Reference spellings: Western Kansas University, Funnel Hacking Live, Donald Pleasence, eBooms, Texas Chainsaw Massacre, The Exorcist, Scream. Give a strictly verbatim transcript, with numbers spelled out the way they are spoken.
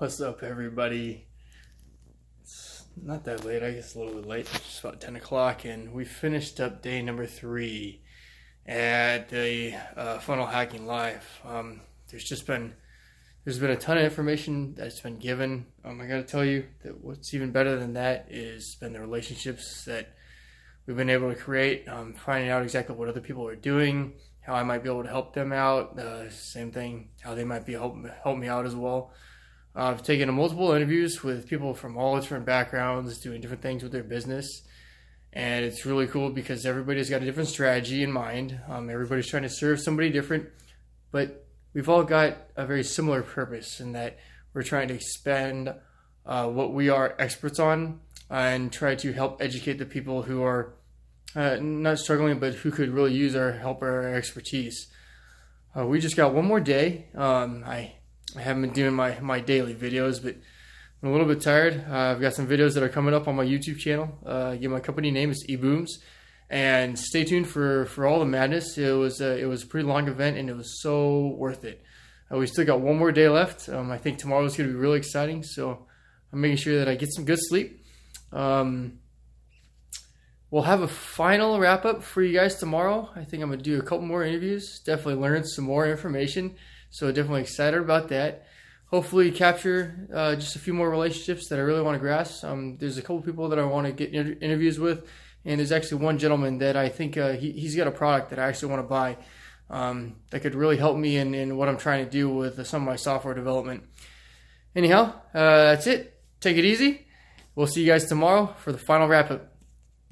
What's up, everybody? It's not that late. I guess a little bit late. It's just about ten o'clock, and we finished up day number three at the uh, Funnel Hacking Live. Um, there's just been there's been a ton of information that's been given. Um, I got to tell you that what's even better than that is been the relationships that we've been able to create. Um, finding out exactly what other people are doing, how I might be able to help them out. Uh, same thing, how they might be help help me out as well. Uh, I've taken multiple interviews with people from all different backgrounds doing different things with their business. And it's really cool because everybody's got a different strategy in mind. Um, everybody's trying to serve somebody different, but we've all got a very similar purpose in that we're trying to expand uh, what we are experts on and try to help educate the people who are uh, not struggling, but who could really use our help or our expertise. Uh, we just got one more day. Um, I I haven't been doing my, my daily videos, but I'm a little bit tired. Uh, I've got some videos that are coming up on my YouTube channel. Uh, again, my company name is eBooms, and stay tuned for, for all the madness. It was a, it was a pretty long event, and it was so worth it. Uh, we still got one more day left. Um, I think tomorrow is going to be really exciting, so I'm making sure that I get some good sleep. Um, we'll have a final wrap up for you guys tomorrow. I think I'm going to do a couple more interviews. Definitely learn some more information. So definitely excited about that. Hopefully capture uh, just a few more relationships that I really want to grasp. Um, there's a couple people that I want to get inter- interviews with, and there's actually one gentleman that I think uh, he, he's got a product that I actually want to buy um, that could really help me in, in what I'm trying to do with some of my software development. Anyhow, uh, that's it. Take it easy. We'll see you guys tomorrow for the final wrap-up.